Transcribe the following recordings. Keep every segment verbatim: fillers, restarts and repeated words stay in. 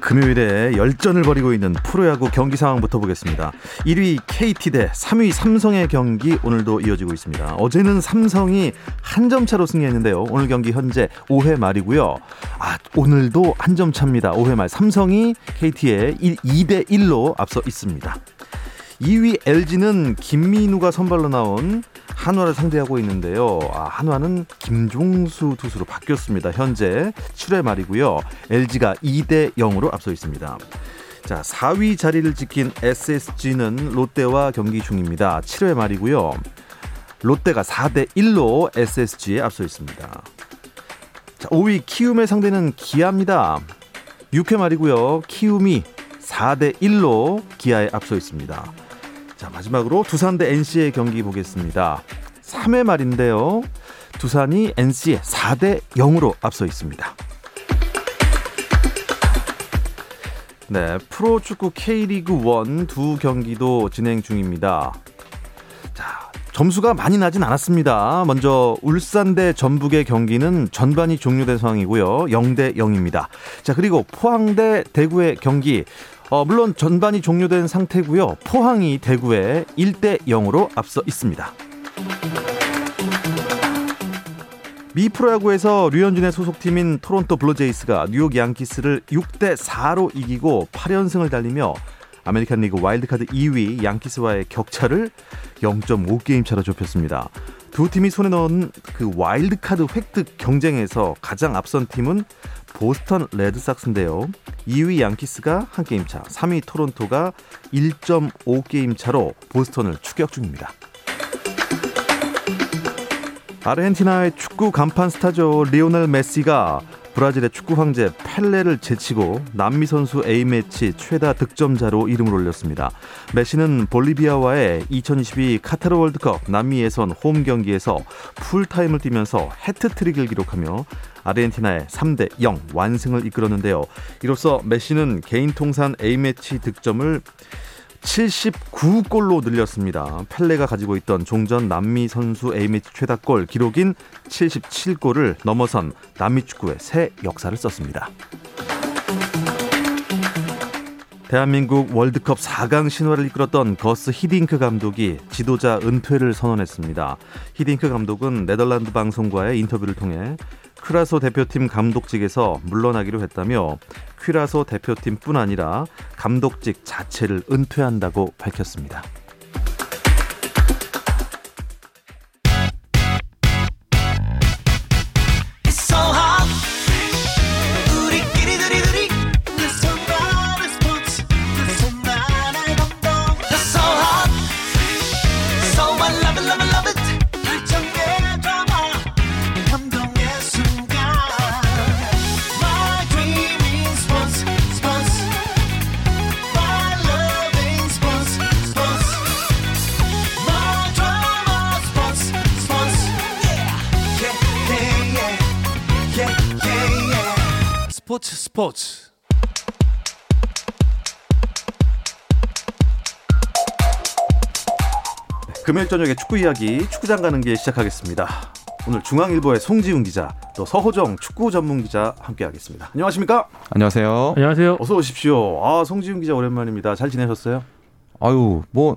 금요일에 열전을 벌이고 있는 프로야구 경기 상황부터 보겠습니다. 일 위 케이티 대 삼 위 삼성의 경기 오늘도 이어지고 있습니다. 어제는 삼성이 한 점 차로 승리했는데요. 오늘 경기 현재 오 회 말이고요. 아, 오늘도 한 점 차입니다. 오 회 말 삼성이 케이티에 이 대 일로 앞서 있습니다. 이 위 엘지는 김민우가 선발로 나온 한화를 상대하고 있는데요. 아, 한화는 김종수 투수로 바뀌었습니다. 현재 칠 회 말이고요. 엘지가 이 대 영으로 앞서 있습니다. 자, 사 위 자리를 지킨 에스에스지는 롯데와 경기 중입니다. 칠 회 말이고요. 롯데가 사 대 일로 에스에스지에 앞서 있습니다. 자, 오 위 키움의 상대는 기아입니다. 육 회 말이고요. 키움이 사 대 일로 기아에 앞서 있습니다. 자, 마지막으로 두산 대 엔씨의 경기 보겠습니다. 삼 회 말인데요. 두산이 엔씨에 사 대 영으로 앞서 있습니다. 네, 프로축구 K리그 일 두 경기도 진행 중입니다. 자, 점수가 많이 나진 않았습니다. 먼저 울산 대 전북의 경기는 전반이 종료된 상황이고요. 영 대 영입니다. 자, 그리고 포항 대 대구의 경기. 어, 물론 전반이 종료된 상태고요. 포항이 대구에 일 대 영으로 앞서 있습니다. 미 프로야구에서 류현진의 소속팀인 토론토 블루제이스가 뉴욕 양키스를 육 대 사로 이기고 팔 연승을 달리며 아메리칸 리그 와일드카드 이 위 양키스와의 격차를 영 점 오 게임 차로 좁혔습니다. 두 팀이 손에 넣은 그 와일드카드 획득 경쟁에서 가장 앞선 팀은 보스턴 레드삭스인데요. 이 위 양키스가 한 게임 차, 삼 위 토론토가 일 점 오 게임 차로 보스턴을 추격 중입니다. 아르헨티나의 축구 간판 스타죠. 리오넬 메시가 브라질의 축구 황제 펠레를 제치고 남미 선수 A매치 최다 득점자로 이름을 올렸습니다. 메시는 볼리비아와의 이천이십이 카타르 월드컵 남미 예선 홈 경기에서 풀타임을 뛰면서 해트트릭을 기록하며 아르헨티나의 삼 대 영 완승을 이끌었는데요. 이로써 메시는 개인 통산 A매치 득점을 칠십구 골로 늘렸습니다. 펠레가 가지고 있던 종전 남미 선수 A매치 최다골 기록인 칠십칠 골을 넘어선 남미 축구의 새 역사를 썼습니다. 대한민국 월드컵 사 강 신화를 이끌었던 거스 히딩크 감독이 지도자 은퇴를 선언했습니다. 히딩크 감독은 네덜란드 방송과의 인터뷰를 통해 퀴라소 대표팀 감독직에서 물러나기로 했다며 퀴라소 대표팀뿐 아니라 감독직 자체를 은퇴한다고 밝혔습니다. 스포츠 스포츠 금요일 저녁에 축구 이야기 축구장 가는 길 시작하겠습니다. 오늘 중앙일보의 송지훈 기자, 또 서호정 축구 전문 기자 함께하겠습니다. 안녕하십니까? 안녕하세요. 안녕하세요. 어서 오십시오. 아, 송지훈 기자 오랜만입니다. 잘 지내셨어요? 아유, 뭐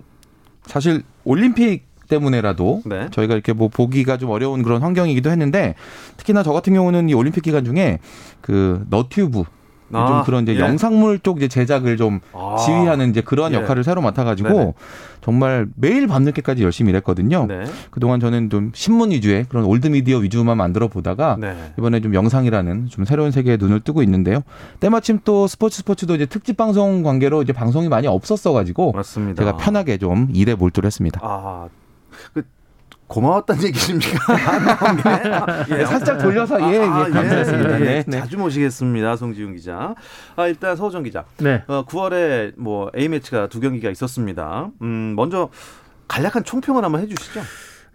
사실 올림픽 때문에라도 네. 저희가 이렇게 뭐 보기가 좀 어려운 그런 환경이기도 했는데 특히나 저 같은 경우는 이 올림픽 기간 중에 그 너튜브 아, 좀 그런 이제 예. 영상물 쪽 이제 제작을 좀 아, 지휘하는 이제 그런 예. 역할을 새로 맡아가지고 네네. 정말 매일 밤늦게까지 열심히 일했거든요. 네. 그동안 저는 좀 신문 위주의 그런 올드미디어 위주만 만들어 보다가 네. 이번에 좀 영상이라는 좀 새로운 세계에 눈을 뜨고 있는데요. 때마침 또 스포츠 스포츠도 이제 특집 방송 관계로 이제 방송이 많이 없었어가지고 맞습니다. 제가 편하게 좀 일에 몰두를 했습니다. 아. 그 고마웠다는 얘기십니까? 예, 살짝 돌려서 아, 예, 아, 예, 감사했습니다. 예, 네, 네. 자주 모시겠습니다, 송지훈 기자. 아, 일단 서호정 기자. 네. 어, 구월에 뭐 A 매치가 두 경기가 있었습니다. 음, 먼저 간략한 총평을 한번 해주시죠.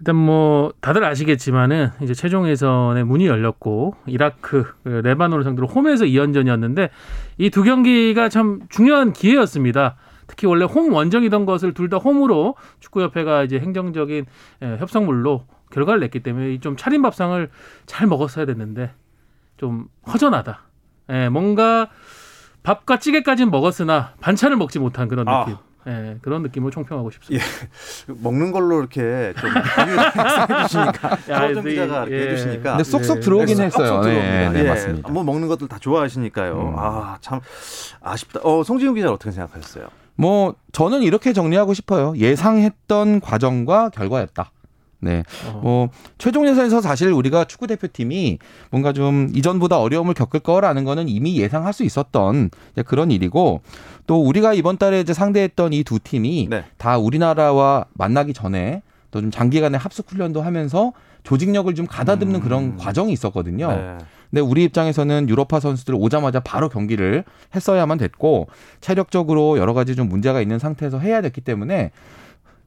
일단 뭐 다들 아시겠지만은 이제 최종 예선의 문이 열렸고 이라크, 레바논을 상대로 홈에서 이 연전이었는데 이 두 경기가 참 중요한 기회였습니다. 특히 원래 홈 원정이던 것을 둘 다 홈으로 축구협회가 이제 행정적인 협상물로 결과를 냈기 때문에 좀 차림밥상을 잘 먹었어야 됐는데 좀 허전하다. 예, 뭔가 밥과 찌개까지는 먹었으나 반찬을 먹지 못한 그런 느낌. 아. 예, 그런 느낌을 총평하고 싶습니다. 예, 먹는 걸로 이렇게 좀 해주시니까 서호정 기자가 이렇게 예. 해주시니까 근데 쏙쏙 들어오긴 예. 했어요. 쏙쏙 예, 네, 예. 맞습니다. 뭐 먹는 것들 다 좋아하시니까요. 음. 아, 참 아쉽다. 어, 송지훈 기자는 어떻게 생각하셨어요? 뭐 저는 이렇게 정리하고 싶어요. 예상했던 과정과 결과였다. 네, 어. 뭐 최종 예선에서 사실 우리가 축구 대표팀이 뭔가 좀 이전보다 어려움을 겪을 거라는 거는 이미 예상할 수 있었던 그런 일이고 또 우리가 이번 달에 이제 상대했던 이 두 팀이 네. 다 우리나라와 만나기 전에 또 좀 장기간의 합숙 훈련도 하면서 조직력을 좀 가다듬는 음. 그런 과정이 있었거든요. 네. 근데 우리 입장에서는 유럽파 선수들 오자마자 바로 경기를 했어야만 됐고 체력적으로 여러 가지 좀 문제가 있는 상태에서 해야 됐기 때문에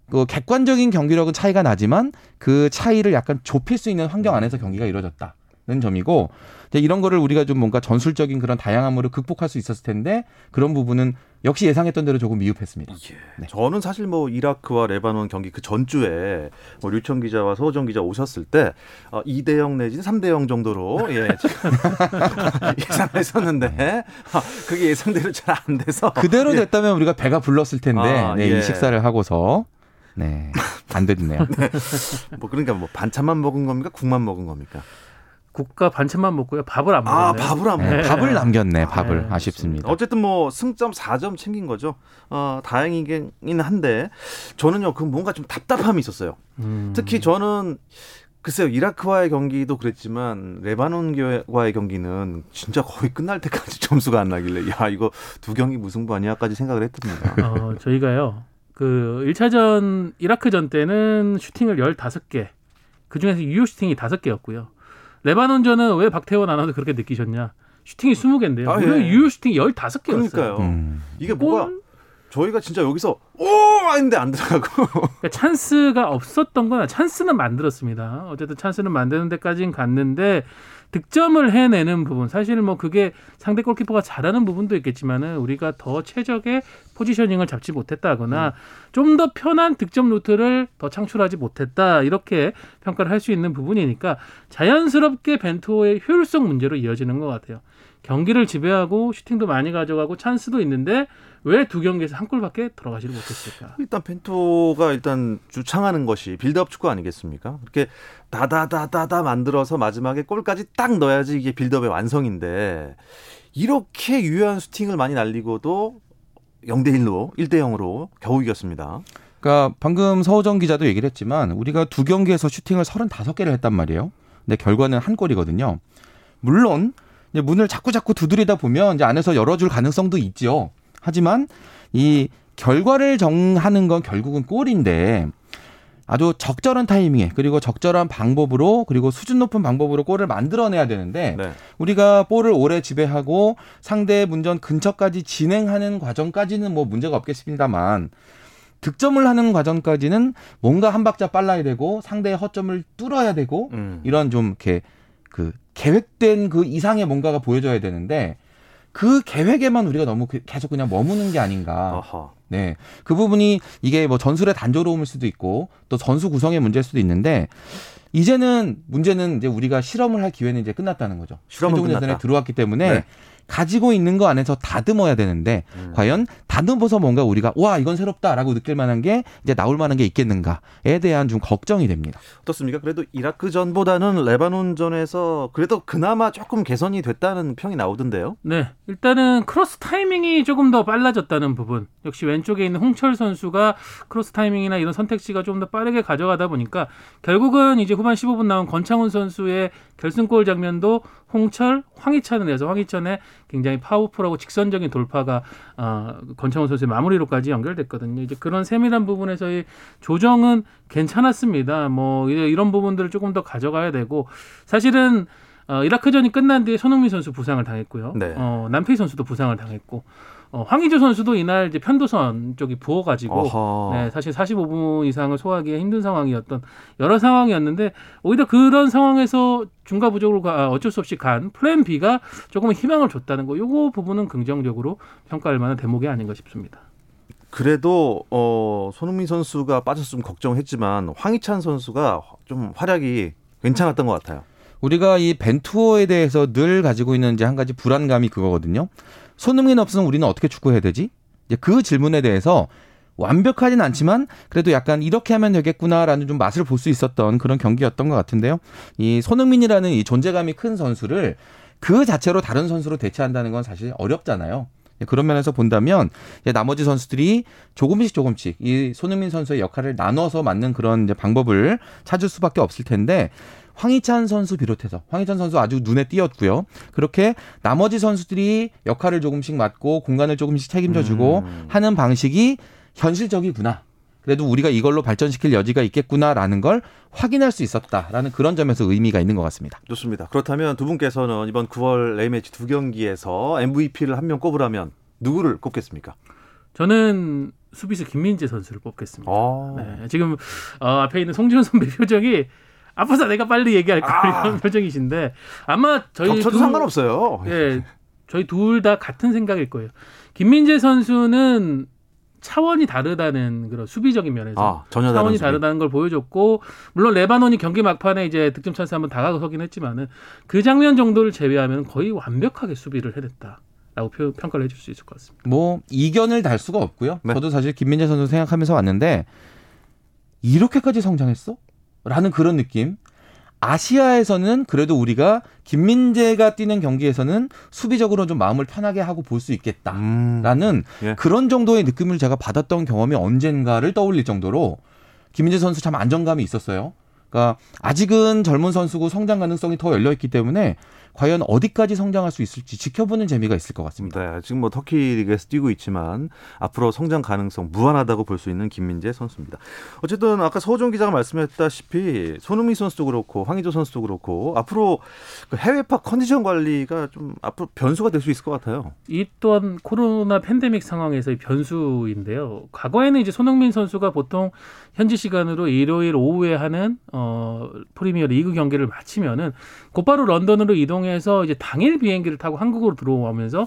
그 객관적인 경기력은 차이가 나지만 그 차이를 약간 좁힐 수 있는 환경 안에서 경기가 이루어졌다는 점이고 이런 거를 우리가 좀 뭔가 전술적인 그런 다양함으로 극복할 수 있었을 텐데 그런 부분은 역시 예상했던 대로 조금 미흡했습니다. 예. 네. 저는 사실 뭐 이라크와 레바논 경기 그 전주에 뭐 류청 기자와 서호정 기자 오셨을 때 어, 이 대 영 내지는 삼 대 영 정도로 예, 예상했었는데 아, 그게 예상대로 잘 안 돼서 그대로 됐다면 예. 우리가 배가 불렀을 텐데 아, 네, 예. 이 식사를 하고서 네, 안 됐네요. 네. 뭐 그러니까 뭐 반찬만 먹은 겁니까? 국만 먹은 겁니까? 국과 반찬만 먹고요. 밥을 안 먹었네요. 아, 밥을 안 먹었네. 네. 밥을 남겼네. 밥을. 네. 아쉽습니다. 어쨌든 뭐 승점 사 점 챙긴 거죠. 어, 다행이긴 한데 저는요. 그 뭔가 좀 답답함이 있었어요. 음. 특히 저는 글쎄요. 이라크와의 경기도 그랬지만 레바논과의 경기는 진짜 거의 끝날 때까지 점수가 안 나길래 야, 이거 두 경기 무승부 아니야까지 생각을 했습니다. 어, 저희가요. 그 일 차전 이라크전 때는 슈팅을 열다섯 개. 그중에서 유효 슈팅이 다섯 개였고요. 레바논전은 왜 박태원 아나운서 그렇게 느끼셨냐? 슈팅이 스무 개인데요. 아, 예. 유효 슈팅이 열다섯 개였어요. 그러니까요. 음. 이게 뭐가 저희가 진짜 여기서 오! 했는데 안 들어가고. 그러니까 찬스가 없었던 거나 찬스는 만들었습니다. 어쨌든 찬스는 만드는 데까지는 갔는데 득점을 해내는 부분. 사실 뭐 그게 상대 골키퍼가 잘하는 부분도 있겠지만은 우리가 더 최적의 포지셔닝을 잡지 못했다거나 음. 좀 더 편한 득점 루트를 더 창출하지 못했다. 이렇게 평가를 할 수 있는 부분이니까 자연스럽게 벤투호의 효율성 문제로 이어지는 것 같아요. 경기를 지배하고 슈팅도 많이 가져가고 찬스도 있는데 왜 두 경기에서 한 골밖에 들어가지를 못했을까? 일단 벤투호가 일단 주창하는 것이 빌드업 축구 아니겠습니까? 그렇게 다다다다다 만들어서 마지막에 골까지 딱 넣어야지 이게 빌드업의 완성인데 이렇게 유효한 슈팅을 많이 날리고도 영 대 일로 일 대 영으로 겨우 이겼습니다. 그러니까 방금 서호정 기자도 얘기를 했지만 우리가 두 경기에서 슈팅을 서른다섯 개를 했단 말이에요. 근데 결과는 한 골이거든요. 물론 이제 문을 자꾸 자꾸 두드리다 보면 이제 안에서 열어줄 가능성도 있죠. 하지만 이 결과를 정하는 건 결국은 골인데 아주 적절한 타이밍에 그리고 적절한 방법으로 그리고 수준 높은 방법으로 골을 만들어내야 되는데 네. 우리가 볼을 오래 지배하고 상대의 문전 근처까지 진행하는 과정까지는 뭐 문제가 없겠습니다만 득점을 하는 과정까지는 뭔가 한 박자 빨라야 되고 상대의 허점을 뚫어야 되고 음. 이런 좀 이렇게 그 계획된 그 이상의 뭔가가 보여져야 되는데 그 계획에만 우리가 너무 계속 그냥 머무는 게 아닌가. 어허. 네, 그 부분이 이게 뭐 전술의 단조로움일 수도 있고 또 전수 구성의 문제일 수도 있는데 이제는 문제는 이제 우리가 실험을 할 기회는 이제 끝났다는 거죠. 실험은 끝났다. 들어왔기 때문에 네. 가지고 있는 거 안에서 다듬어야 되는데 음. 과연 다듬어서 뭔가 우리가 와 이건 새롭다라고 느낄 만한 게 이제 나올 만한 게 있겠는가에 대한 좀 걱정이 됩니다. 어떻습니까? 그래도 이라크전보다는 레바논전에서 그래도 그나마 조금 개선이 됐다는 평이 나오던데요. 네, 일단은 크로스 타이밍이 조금 더 빨라졌다는 부분. 역시 왼 왼쪽에 있는 홍철 선수가 크로스 타이밍이나 이런 선택지가 좀 더 빠르게 가져가다 보니까 결국은 이제 후반 십오 분 나온 권창훈 선수의 결승골 장면도 홍철, 황희찬을 해서 황희찬의 굉장히 파워풀하고 직선적인 돌파가 어, 권창훈 선수의 마무리로까지 연결됐거든요. 이제 그런 세밀한 부분에서의 조정은 괜찮았습니다. 뭐 이런 부분들을 조금 더 가져가야 되고, 사실은 어, 이라크전이 끝난 뒤에 손흥민 선수 부상을 당했고요. 네. 어, 남필 선수도 부상을 당했고, 어, 황의조 선수도 이날 이제 편도선 쪽이 부어가지고 네, 사실 사십오 분 이상을 소화하기에 힘든 상황이었던 여러 상황이었는데, 오히려 그런 상황에서 중과부족으로 가, 어쩔 수 없이 간 플랜 B가 조금 희망을 줬다는 거, 요거 부분은 긍정적으로 평가할 만한 대목이 아닌가 싶습니다. 그래도 어, 손흥민 선수가 빠졌으면 걱정했지만 황희찬 선수가 좀 활약이 괜찮았던 것 같아요. 우리가 이 벤투어에 대해서 늘 가지고 있는 이제 한 가지 불안감이 그거거든요. 손흥민 없으면 우리는 어떻게 축구해야 되지? 이제 그 질문에 대해서 완벽하진 않지만 그래도 약간 이렇게 하면 되겠구나라는 좀 맛을 볼 수 있었던 그런 경기였던 것 같은데요. 이 손흥민이라는 이 존재감이 큰 선수를 그 자체로 다른 선수로 대체한다는 건 사실 어렵잖아요. 그런 면에서 본다면 나머지 선수들이 조금씩 조금씩 이 손흥민 선수의 역할을 나눠서 맡는 그런 이제 방법을 찾을 수밖에 없을 텐데, 황희찬 선수 비롯해서 황희찬 선수 아주 눈에 띄었고요. 그렇게 나머지 선수들이 역할을 조금씩 맡고 공간을 조금씩 책임져주고 음. 하는 방식이 현실적이구나. 그래도 우리가 이걸로 발전시킬 여지가 있겠구나라는 걸 확인할 수 있었다라는 그런 점에서 의미가 있는 것 같습니다. 좋습니다. 그렇다면 두 분께서는 이번 구월 A매치 두 경기에서 엠브이피를 한 명 꼽으라면 누구를 꼽겠습니까? 저는 수비수 김민재 선수를 뽑겠습니다. 네, 지금 어, 앞에 있는 송지훈 선배 표정이 아파서 내가 빨리 얘기할 걸 아. 이런 표정이신데, 아마 저희 겹쳐도 둘, 상관없어요. 예, 저희 둘 다 같은 생각일 거예요. 김민재 선수는 차원이 다르다는 그런 수비적인 면에서 아, 전혀 차원이 다른 수비. 다르다는 걸 보여줬고, 물론 레바논이 경기 막판에 이제 득점 찬스 한번 다가서긴 했지만은 그 장면 정도를 제외하면 거의 완벽하게 수비를 해냈다. 라고 평가를 해줄 수 있을 것 같습니다. 뭐 이견을 달 수가 없고요. 네. 저도 사실 김민재 선수 생각하면서 왔는데 이렇게까지 성장했어? 라는 그런 느낌. 아시아에서는 그래도 우리가 김민재가 뛰는 경기에서는 수비적으로 좀 마음을 편하게 하고 볼 수 있겠다라는 음, 예. 그런 정도의 느낌을 제가 받았던 경험이 언젠가를 떠올릴 정도로 김민재 선수 참 안정감이 있었어요. 그러니까 아직은 젊은 선수고 성장 가능성이 더 열려있기 때문에 과연 어디까지 성장할 수 있을지 지켜보는 재미가 있을 것 같습니다. 네, 지금 뭐 터키 리그에서 뛰고 있지만 앞으로 성장 가능성 무한하다고 볼 수 있는 김민재 선수입니다. 어쨌든 아까 서호정 기자가 말씀했다시피 손흥민 선수도 그렇고 황의조 선수도 그렇고 앞으로 해외파 컨디션 관리가 좀 앞으로 변수가 될 수 있을 것 같아요. 이 또한 코로나 팬데믹 상황에서의 변수인데요. 과거에는 이제 손흥민 선수가 보통 현지 시간으로 일요일 오후에 하는 어, 프리미어 리그 경기를 마치면은 곧바로 런던으로 이동 해서 이제 당일 비행기를 타고 한국으로 들어오면서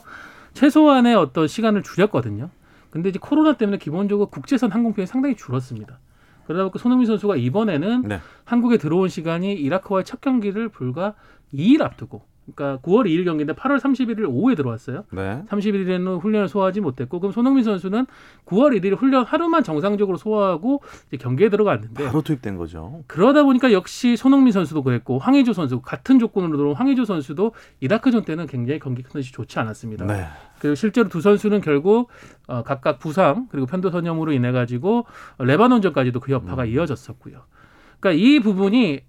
최소한의 어떤 시간을 줄였거든요. 근데 이제 코로나 때문에 기본적으로 국제선 항공편이 상당히 줄었습니다. 그러다 보니까 손흥민 선수가 이번에는 네. 한국에 들어온 시간이 이라크와의 첫 경기를 불과 이 일 앞두고, 그러니까 구월 이일 경기인데 팔월 삼십일일 오후에 들어왔어요. 네. 삼십일일에는 훈련을 소화하지 못했고, 그럼 손흥민 선수는 구월 일일 훈련 하루만 정상적으로 소화하고 이제 경기에 들어갔는데 바로 투입된 거죠. 그러다 보니까 역시 손흥민 선수도 그랬고 황의조 선수 같은 조건으로 들어온 황의조 선수도 이라크전 때는 굉장히 경기 컨디션이 좋지 않았습니다. 네. 그리고 실제로 두 선수는 결국 어, 각각 부상 그리고 편도선염으로 인해 가지고 레바논전까지도 그 여파가 음. 이어졌었고요. 그러니까 이 부분이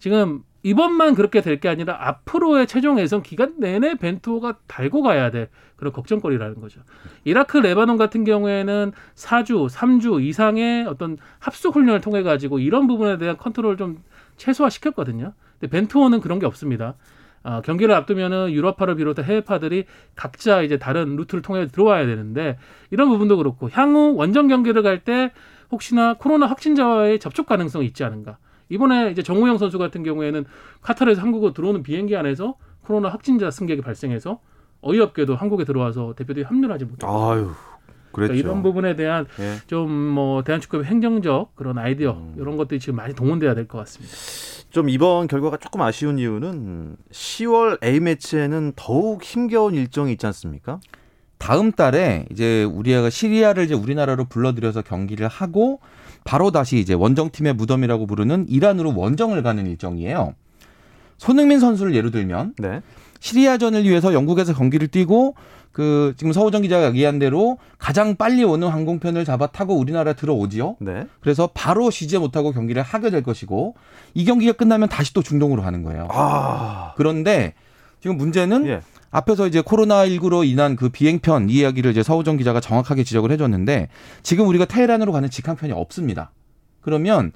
지금 이번만 그렇게 될 게 아니라 앞으로의 최종 예선 기간 내내 벤투호가 달고 가야 될 그런 걱정거리라는 거죠. 이라크, 레바논 같은 경우에는 사 주, 삼 주 이상의 어떤 합숙 훈련을 통해 가지고 이런 부분에 대한 컨트롤을 좀 최소화시켰거든요. 근데 벤투호는 그런 게 없습니다. 어, 경기를 앞두면은 유럽파를 비롯해 해외파들이 각자 이제 다른 루트를 통해 들어와야 되는데, 이런 부분도 그렇고 향후 원정 경기를 갈 때 혹시나 코로나 확진자와의 접촉 가능성이 있지 않은가. 이번에 이제 정우영 선수 같은 경우에는 카타르에서 한국으로 들어오는 비행기 안에서 코로나 확진자 승객이 발생해서 어이없게도 한국에 들어와서 대표팀에 합류를 하지 못했어요. 아유, 그랬죠. 그러니까 이런 부분에 대한 예. 좀 뭐 대한축구협회 행정적 그런 아이디어 음. 이런 것들이 지금 많이 동원돼야 될 것 같습니다. 좀 이번 결과가 조금 아쉬운 이유는 시월 A매치에는 더욱 힘겨운 일정이 있지 않습니까? 다음 달에 이제 우리가 시리아를 이제 우리나라로 불러들여서 경기를 하고 바로 다시 이제 원정팀의 무덤이라고 부르는 이란으로 원정을 가는 일정이에요. 손흥민 선수를 예로 들면 네. 시리아전을 위해서 영국에서 경기를 뛰고 그 지금 서호정 기자가 얘기한 대로 가장 빨리 오는 항공편을 잡아 타고 우리나라 들어오지요. 네. 그래서 바로 쉬지 못하고 경기를 하게 될 것이고 이 경기가 끝나면 다시 또 중동으로 가는 거예요. 아. 그런데 지금 문제는 예. 앞에서 이제 코로나십구로 인한 그 비행편 이 이야기를 이제 서호정 기자가 정확하게 지적을 해줬는데 지금 우리가 테헤란으로 가는 직항편이 없습니다. 그러면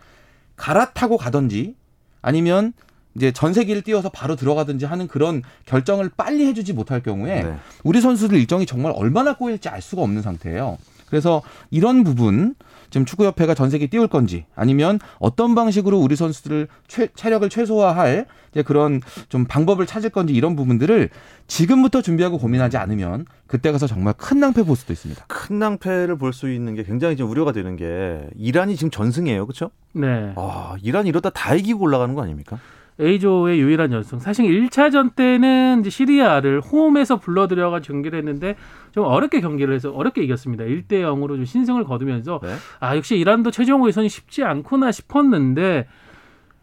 갈아타고 가든지 아니면 이제 전세기를 띄워서 바로 들어가든지 하는 그런 결정을 빨리 해주지 못할 경우에 네. 우리 선수들 일정이 정말 얼마나 꼬일지 알 수가 없는 상태예요. 그래서 이런 부분 지금 축구협회가 전세기 띄울 건지 아니면 어떤 방식으로 우리 선수들을 최, 체력을 최소화할 이제 그런 좀 방법을 찾을 건지 이런 부분들을 지금부터 준비하고 고민하지 않으면 그때 가서 정말 큰 낭패 볼 수도 있습니다. 큰 낭패를 볼 수 있는 게 굉장히 지금 우려가 되는 게 이란이 지금 전승이에요. 그렇죠? 네. 아, 이란이 이러다 다 이기고 올라가는 거 아닙니까? A조의 유일한 연승. 사실 일 차전 때는 이제 시리아를 홈에서 불러들여가지고 경기를 했는데 좀 어렵게 경기를 해서 어렵게 이겼습니다. 일 대 영으로 좀 신승을 거두면서 네. 아 역시 이란도 최종호 예선이 쉽지 않구나 싶었는데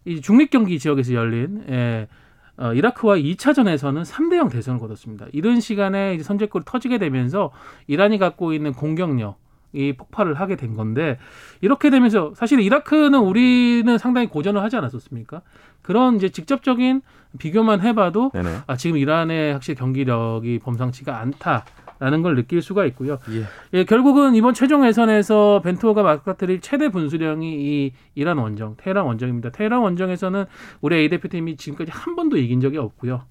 이 중립경기 지역에서 열린 예, 어, 이라크와 이 차전에서는 삼 대 영 대승을 거뒀습니다. 이른 시간에 이제 선제골이 터지게 되면서 이란이 갖고 있는 공격력 이 폭발을 하게 된 건데 이렇게 되면서 사실 이라크는 우리는 상당히 고전을 하지 않았었습니까? 그런 이제 직접적인 비교만 해봐도 아, 지금 이란의 확실히 경기력이 범상치가 않다라는 걸 느낄 수가 있고요. 예. 예, 결국은 이번 최종 예선에서 벤투호가 맞닥뜨릴 최대 분수령이 이 이란 원정, 테헤란 원정입니다. 테헤란 원정에서는 우리 A 대표팀이 지금까지 한 번도 이긴 적이 없고요.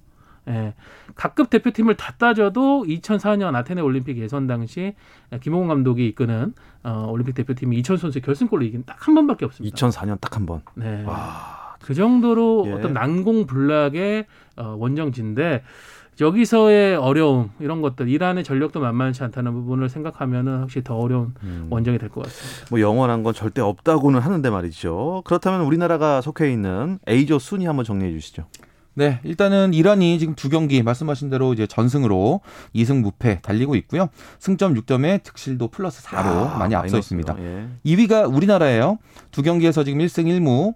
예, 각급 대표팀을 다 따져도 이천사 년 아테네 올림픽 예선 당시 김홍훈 감독이 이끄는 어, 올림픽 대표팀이 이천 선수의 결승골로 이긴 딱 한 번밖에 없습니다. 이천사 년 딱 한 번. 네. 와. 그 정도로 예. 어떤 난공불락의 어, 원정지인데 여기서의 어려움 이런 것들 이란의 전력도 만만치 않다는 부분을 생각하면은 확실히 더 어려운 음. 원정이 될 것 같습니다. 뭐 영원한 건 절대 없다고는 하는데 말이죠. 그렇다면 우리나라가 속해 있는 A조 순위 한번 정리해 주시죠. 네, 일단은 이란이 지금 두 경기 말씀하신 대로 이제 전승으로 이 승 무패 달리고 있고요. 승점 육 점에 득실도 플러스 사로 아, 많이 앞서 있습니다. 예. 이 위가 우리나라예요. 두 경기에서 지금 일 승 일 무.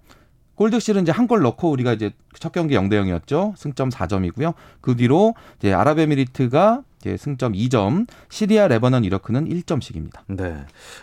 골득실은 이제 한 골 넣고 우리가 이제 첫 경기 영 대 영이었죠. 승점 사 점이고요. 그 뒤로 이제 아랍에미리트가 이제 승점 이 점, 시리아, 레바논, 이라크는 일 점씩입니다. 네.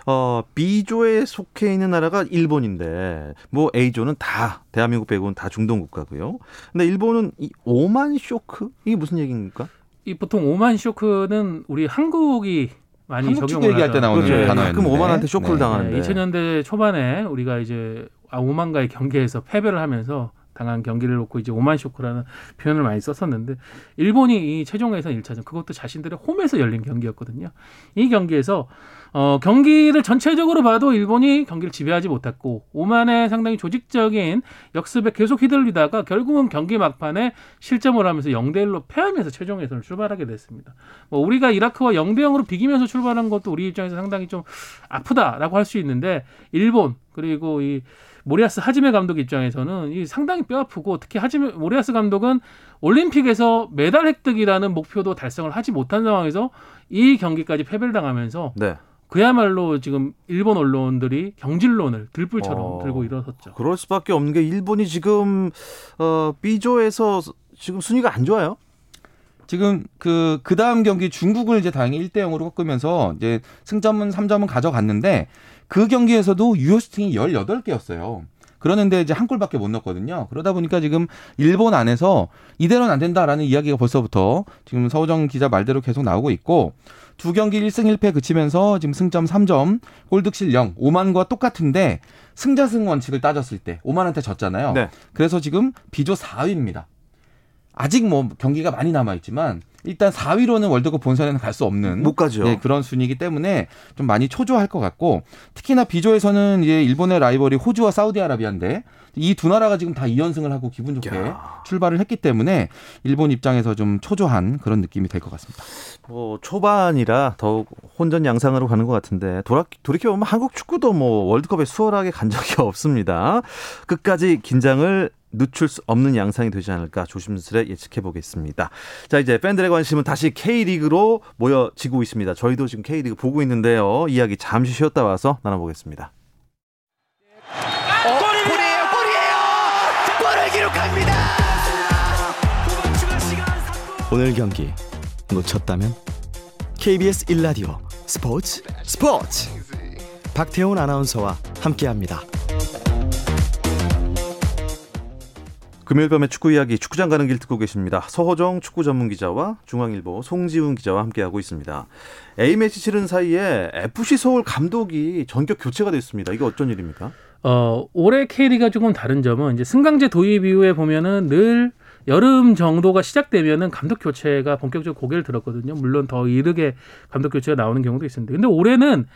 어, B조에 속해 있는 나라가 일본인데 뭐 A조는 다 대한민국 빼고는 다 중동 국가고요. 근데 일본은 이 오만 쇼크? 이게 무슨 얘기입니까? 이 보통 오만 쇼크는 우리 한국이 많이 한국 적용을 얘기할 하죠. 때 나오는 그렇죠. 단어였는데. 그럼 오만한테 쇼크를 네. 당하는데. 이천 년대 초반에 우리가 이제 아, 오만과의 경기에서 패배를 하면서 당한 경기를 놓고 이제 오만 쇼크라는 표현을 많이 썼었는데 일본이 이 최종 예선 일 차전 그것도 자신들의 홈에서 열린 경기였거든요. 이 경기에서 어, 경기를 전체적으로 봐도 일본이 경기를 지배하지 못했고 오만의 상당히 조직적인 역습에 계속 휘둘리다가 결국은 경기 막판에 실점을 하면서 영 대 일로 패하면서 최종 예선을 출발하게 됐습니다. 뭐 우리가 이라크와 영 대 영으로 비기면서 출발한 것도 우리 입장에서 상당히 좀 아프다라고 할 수 있는데 일본 그리고 이 모리야스 하지메 감독 입장에서는 이 상당히 뼈아프고 특히 하지메 모리야스 감독은 올림픽에서 메달 획득이라는 목표도 달성을 하지 못한 상황에서 이 경기까지 패배를 당하면서 네. 그야말로 지금 일본 언론들이 경질론을 들불처럼 어, 들고 일어섰죠. 그럴 수밖에 없는 게 일본이 지금 어, B조에서 지금 순위가 안 좋아요. 지금 그 그다음 경기 중국을 이제 다행히 일 대 영으로 꺾으면서 이제 승점은 삼 점은 가져갔는데 그 경기에서도 유효슈팅이 열여덟 개였어요. 그러는데 이제 한 골밖에 못 넣었거든요. 그러다 보니까 지금 일본 안에서 이대로는 안 된다라는 이야기가 벌써부터 지금 서호정 기자 말대로 계속 나오고 있고 두 경기 일 승 일 패 그치면서 지금 승점 삼 점, 골득실 영, 오만과 똑같은데 승자승 원칙을 따졌을 때 오만한테 졌잖아요. 네. 그래서 지금 B조 사 위입니다. 아직 뭐 경기가 많이 남아있지만 일단 사 위로는 월드컵 본선에는 갈 수 없는 못 가죠. 네, 그런 순위이기 때문에 좀 많이 초조할 것 같고 특히나 B조에서는 이제 일본의 라이벌이 호주와 사우디아라비아인데 이 두 나라가 지금 다 이 연승을 하고 기분 좋게 야. 출발을 했기 때문에 일본 입장에서 좀 초조한 그런 느낌이 될 것 같습니다. 뭐 초반이라 더욱 혼전 양상으로 가는 것 같은데 돌아, 돌이켜보면 한국 축구도 뭐 월드컵에 수월하게 간 적이 없습니다. 끝까지 긴장을 늦출 수 없는 양상이 되지 않을까 조심스레 예측해보겠습니다. 자, 이제 팬들의 관심은 다시 K리그로 모여지고 있습니다. 저희도 지금 K리그 보고 있는데요. 이야기 잠시 쉬었다 와서 나눠보겠습니다. 어, 골이에요! 골이에요! 골을 기록합니다! 오늘 경기 놓쳤다면 케이비에스 일 라디오 스포츠 스포츠 박태원 아나운서와 함께합니다. 금요일 밤의 축구 이야기 축구장 가는 길 듣고 계십니다. 서호정 축구 전문 기자와 중앙일보 송지훈 기자와 함께하고 있습니다. A매치 치른 사이에 에프씨 서울 감독이 전격 교체가 됐습니다. 이게 어쩐 일입니까? 어, 올해 K리그가 조금 다른 점은 이제 승강제 도입 이후에 보면은 늘 여름 정도가 시작되면은 감독 교체가 본격적으로 고개를 들었거든요. 물론 더 이르게 감독 교체가 나오는 경우도 있었는데, 근데 올해는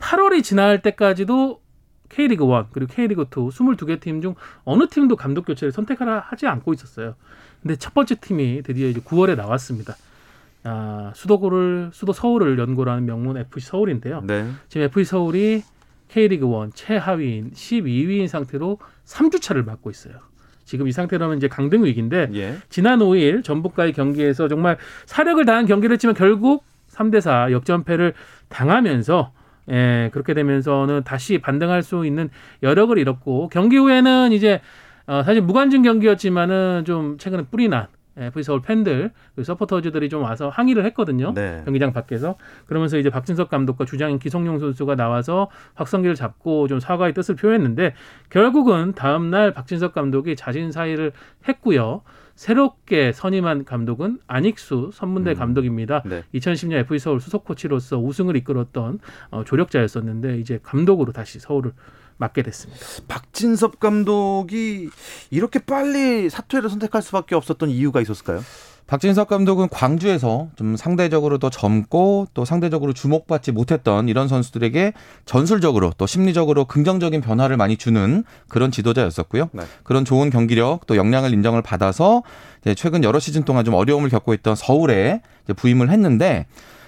팔월이 지날 때까지도 K리그 일 그리고 K리그 이 스물두 개 팀 중 어느 팀도 감독 교체를 선택하라 하지 않고 있었어요. 근데 첫 번째 팀이 드디어 이제 구월에 나왔습니다. 아, 수도고를 수도 서울을 연고로 하는 명문 에프씨 서울인데요. 네. 지금 에프씨 서울이 K리그 일 최하위인 십이 위인 상태로 삼 주차를 맞고 있어요. 지금 이 상태라면 이제 강등 위기인데, 예. 지난 오일 전북과의 경기에서 정말 사력을 다한 경기를 했지만 결국 삼 대 사 역전패를 당하면서, 예, 그렇게 되면서는 다시 반등할 수 있는 여력을 잃었고, 경기 후에는 이제 어, 사실 무관중 경기였지만은 좀 최근에 뿌리 난 에프씨 서울 팬들, 서포터즈들이 좀 와서 항의를 했거든요. 네. 경기장 밖에서. 그러면서 이제 박진석 감독과 주장인 기성용 선수가 나와서 박성기를 잡고 좀 사과의 뜻을 표했는데, 결국은 다음 날 박진석 감독이 자진 사의를 했고요. 새롭게 선임한 감독은 안익수 선문대 음. 감독입니다. 네. 이천십 년 에프씨 서울 수석 코치로서 우승을 이끌었던 어, 조력자였었는데 이제 감독으로 다시 서울을 맡게 됐습니다. 박진섭 감독이 이렇게 빨리 사퇴를 선택할 수밖에 없었던 이유가 있었을까요? 박진섭 감독은 광주에서 좀 상대적으로 더 젊고 또 상대적으로 주목받지 못했던 이런 선수들에게 전술적으로 또 심리적으로 긍정적인 변화를 많이 주는 그런 지도자였었고요. 네. 그런 좋은 경기력 또 역량을 인정을 받아서 이제 최근 여러 시즌 동안 좀 어려움을 겪고 있던 서울에 이제 부임을 했는데,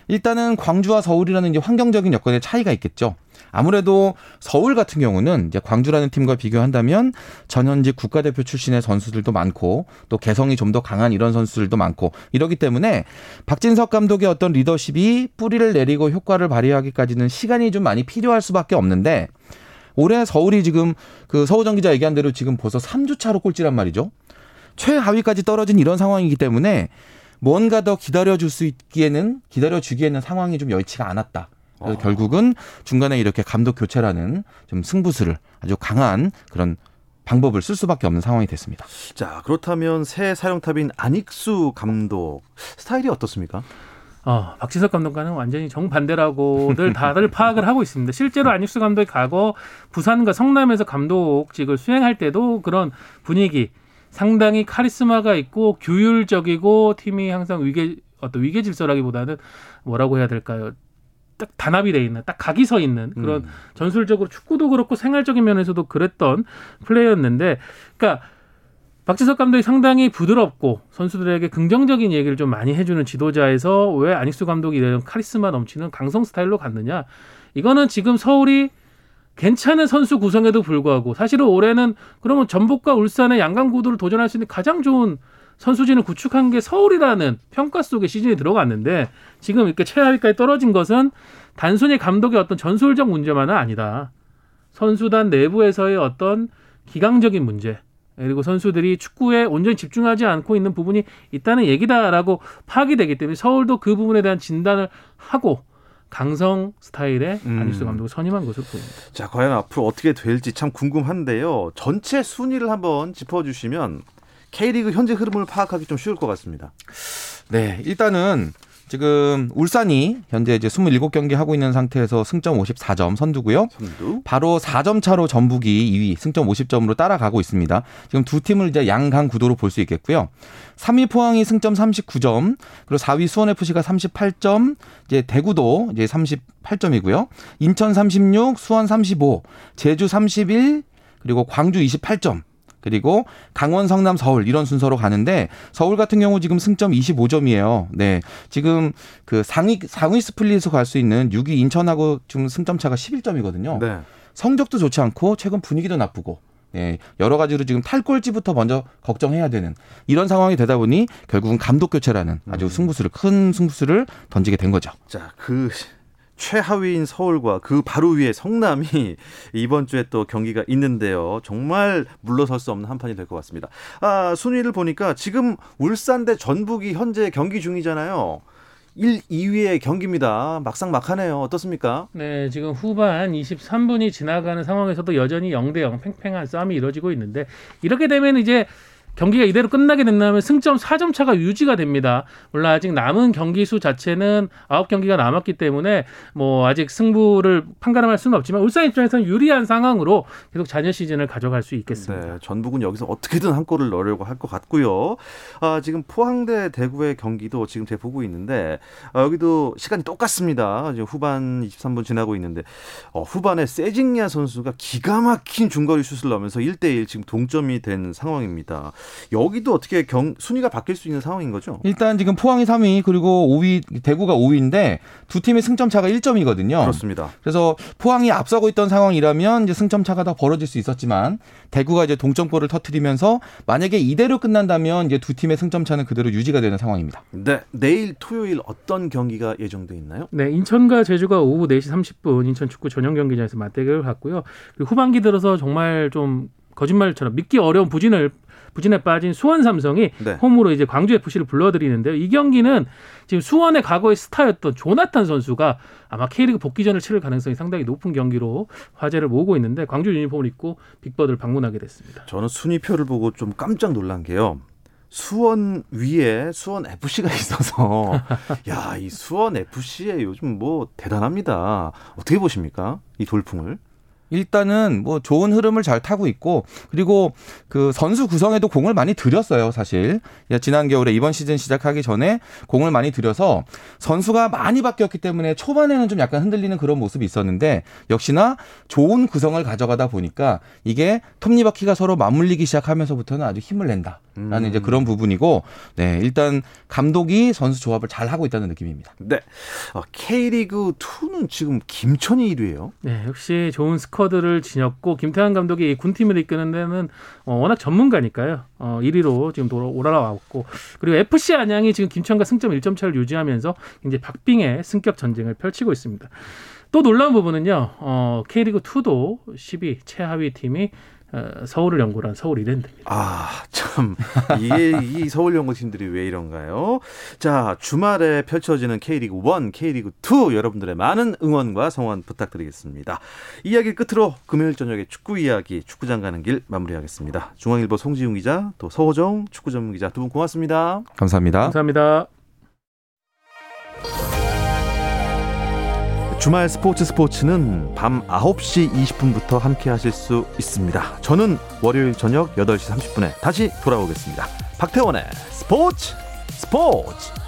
일단은 광주와 서울이라는 이제 환경적인 여건의 차이가 있겠죠. 아무래도 서울 같은 경우는 이제 광주라는 팀과 비교한다면 전현직 국가대표 출신의 선수들도 많고 또 개성이 좀 더 강한 이런 선수들도 많고 이러기 때문에 박진석 감독의 어떤 리더십이 뿌리를 내리고 효과를 발휘하기까지는 시간이 좀 많이 필요할 수밖에 없는데, 올해 서울이 지금 그 서호정 기자 얘기한 대로 지금 벌써 삼 주차로 꼴찌란 말이죠. 최하위까지 떨어진 이런 상황이기 때문에 뭔가 더 기다려줄 수 있기에는, 기다려주기에는 상황이 좀 여의치가 않았다. 그래서 아. 결국은 중간에 이렇게 감독 교체라는 좀 승부수를 아주 강한 그런 방법을 쓸 수밖에 없는 상황이 됐습니다. 자, 그렇다면 새 사령탑인 안익수 감독 스타일이 어떻습니까? 어, 박진석 감독과는 완전히 정반대라고들 다들 파악을 하고 있습니다. 실제로 안익수 감독이 과거 부산과 성남에서 감독직을 수행할 때도 그런 분위기, 상당히 카리스마가 있고 규율적이고 팀이 항상 위계, 어떤 위계 질서라기보다는 뭐라고 해야 될까요? 딱 단합이 돼 있는, 딱 각이 서 있는 그런 음. 전술적으로 축구도 그렇고 생활적인 면에서도 그랬던 플레이였는데, 그러니까 박지석 감독이 상당히 부드럽고 선수들에게 긍정적인 얘기를 좀 많이 해주는 지도자에서 왜 안익수 감독이 이런 카리스마 넘치는 강성 스타일로 갔느냐? 이거는 지금 서울이 괜찮은 선수 구성에도 불구하고 사실은 올해는 그러면 전북과 울산의 양강 구도를 도전할 수 있는 가장 좋은 선수진을 구축한 게 서울이라는 평가 속에 시즌이 들어갔는데, 지금 이렇게 최하위까지 떨어진 것은 단순히 감독의 어떤 전술적 문제만은 아니다. 선수단 내부에서의 어떤 기강적인 문제, 그리고 선수들이 축구에 온전히 집중하지 않고 있는 부분이 있다는 얘기다라고 파악이 되기 때문에 서울도 그 부분에 대한 진단을 하고 강성 스타일의 안익수 감독을 선임한 것으로 보입니다. 자, 과연 앞으로 어떻게 될지 참 궁금한데요. 전체 순위를 한번 짚어주시면 K리그 현재 흐름을 파악하기 좀 쉬울 것 같습니다. 네, 일단은 지금 울산이 현재 이제 이십칠 경기 하고 있는 상태에서 승점 오십사 점 선두고요. 선두? 바로 사 점 차로 전북이 이 위 승점 오십 점으로 따라가고 있습니다. 지금 두 팀을 이제 양강 구도로 볼 수 있겠고요. 삼 위 포항이 승점 삼십구 점, 그리고 사 위 수원에프씨가 삼십팔 점, 이제 대구도 이제 삼십팔 점이고요. 인천 삼십육, 수원 삼십오, 제주 삼십일, 그리고 광주 이십팔 점. 그리고 강원, 성남, 서울 이런 순서로 가는데, 서울 같은 경우 지금 승점 이십오 점이에요. 네, 지금 그 상위 상위 스플릿에서 갈 수 있는 육 위 인천하고 지금 승점 차가 십일 점이거든요. 네. 성적도 좋지 않고 최근 분위기도 나쁘고, 네, 여러 가지로 지금 탈꼴찌부터 먼저 걱정해야 되는 이런 상황이 되다 보니 결국은 감독 교체라는 아주 승부수를 큰 승부수를 던지게 된 거죠. 자, 그. 최하위인 서울과 그 바로 위에 성남이 이번 주에 또 경기가 있는데요. 정말 물러설 수 없는 한판이 될 것 같습니다. 아, 순위를 보니까 지금 울산 대 전북이 현재 경기 중이잖아요. 일, 이위의 경기입니다. 막상 막하네요. 어떻습니까? 네, 지금 후반 이십삼 분이 지나가는 상황에서도 여전히 영 대 영 팽팽한 싸움이 이루어지고 있는데, 이렇게 되면 이제 경기가 이대로 끝나게 된다면 승점 사 점 차가 유지가 됩니다. 물론 아직 남은 경기 수 자체는 아홉 경기가 남았기 때문에 뭐 아직 승부를 판가름할 수는 없지만 울산 입장에서는 유리한 상황으로 계속 잔여 시즌을 가져갈 수 있겠습니다. 네, 전북은 여기서 어떻게든 한 골을 넣으려고 할 것 같고요. 아, 지금 포항대 대구의 경기도 지금 제가 보고 있는데 아, 여기도 시간이 똑같습니다. 지금 후반 이십삼 분 지나고 있는데 어, 후반에 세징야 선수가 기가 막힌 중거리 슛을 넣으면서 일 대 일 지금 동점이 된 상황입니다. 여기도 어떻게 경, 순위가 바뀔 수 있는 상황인 거죠? 일단 지금 포항이 삼 위 그리고 오 위 대구가 오 위인데 두 팀의 승점 차가 일 점이거든요. 그렇습니다. 그래서 포항이 앞서고 있던 상황이라면 이제 승점 차가 더 벌어질 수 있었지만 대구가 이제 동점골을 터뜨리면서 만약에 이대로 끝난다면 이제 두 팀의 승점 차는 그대로 유지가 되는 상황입니다. 네, 내일 토요일 어떤 경기가 예정돼 있나요? 네, 인천과 제주가 오후 네 시 삼십 분 인천 축구 전용 경기장에서 맞대결을 갖고요. 후반기 들어서 정말 좀 거짓말처럼 믿기 어려운 부진을 부진에 빠진 수원 삼성이 네. 홈으로 이제 광주 에프씨를 불러들이는데요. 이 경기는 지금 수원의 과거의 스타였던 조나탄 선수가 아마 K리그 복귀전을 치를 가능성이 상당히 높은 경기로 화제를 모으고 있는데 광주 유니폼을 입고 빅버드를 방문하게 됐습니다. 저는 순위표를 보고 좀 깜짝 놀란 게요. 수원 위에 수원 에프씨가 있어서 야, 이 수원 에프씨에 요즘 뭐 대단합니다. 어떻게 보십니까? 이 돌풍을. 일단은 뭐 좋은 흐름을 잘 타고 있고 그리고 그 선수 구성에도 공을 많이 들였어요. 사실 지난 겨울에 이번 시즌 시작하기 전에 공을 많이 들여서 선수가 많이 바뀌었기 때문에 초반에는 좀 약간 흔들리는 그런 모습이 있었는데 역시나 좋은 구성을 가져가다 보니까 이게 톱니바퀴가 서로 맞물리기 시작하면서부터는 아주 힘을 낸다. 라는 이제 그런 부분이고, 네, 일단 감독이 선수 조합을 잘 하고 있다는 느낌입니다. 네, 어, K리그 이는 지금 김천이 일 위예요. 네, 역시 좋은 스쿼드를 지녔고 김태환 감독이 군팀을 이끄는 데는 어, 워낙 전문가니까요. 어, 일 위로 지금 돌아왔고 그리고 에프씨 안양이 지금 김천과 승점 일 점 차를 유지하면서 이제 박빙의 승격 전쟁을 펼치고 있습니다. 또 놀라운 부분은요, 어, K리그 이도 십 위 최하위 팀이 서울을 연구한 서울 이랜드입니다. 아, 참 이게 이 서울 연구팀들이 왜 이런가요? 자, 주말에 펼쳐지는 K리그 일, K리그 이 여러분들의 많은 응원과 성원 부탁드리겠습니다. 이야기 끝으로 금요일 저녁에 축구 이야기 축구장 가는 길 마무리하겠습니다. 중앙일보 송지훈 기자, 또 서호정 축구 전문 기자 두 분 고맙습니다. 감사합니다. 감사합니다. 주말 스포츠 스포츠는 밤 아홉 시 이십 분부터 함께 하실 수 있습니다. 저는 월요일 저녁 여덟 시 삼십 분에 다시 돌아오겠습니다. 박태원의 스포츠 스포츠.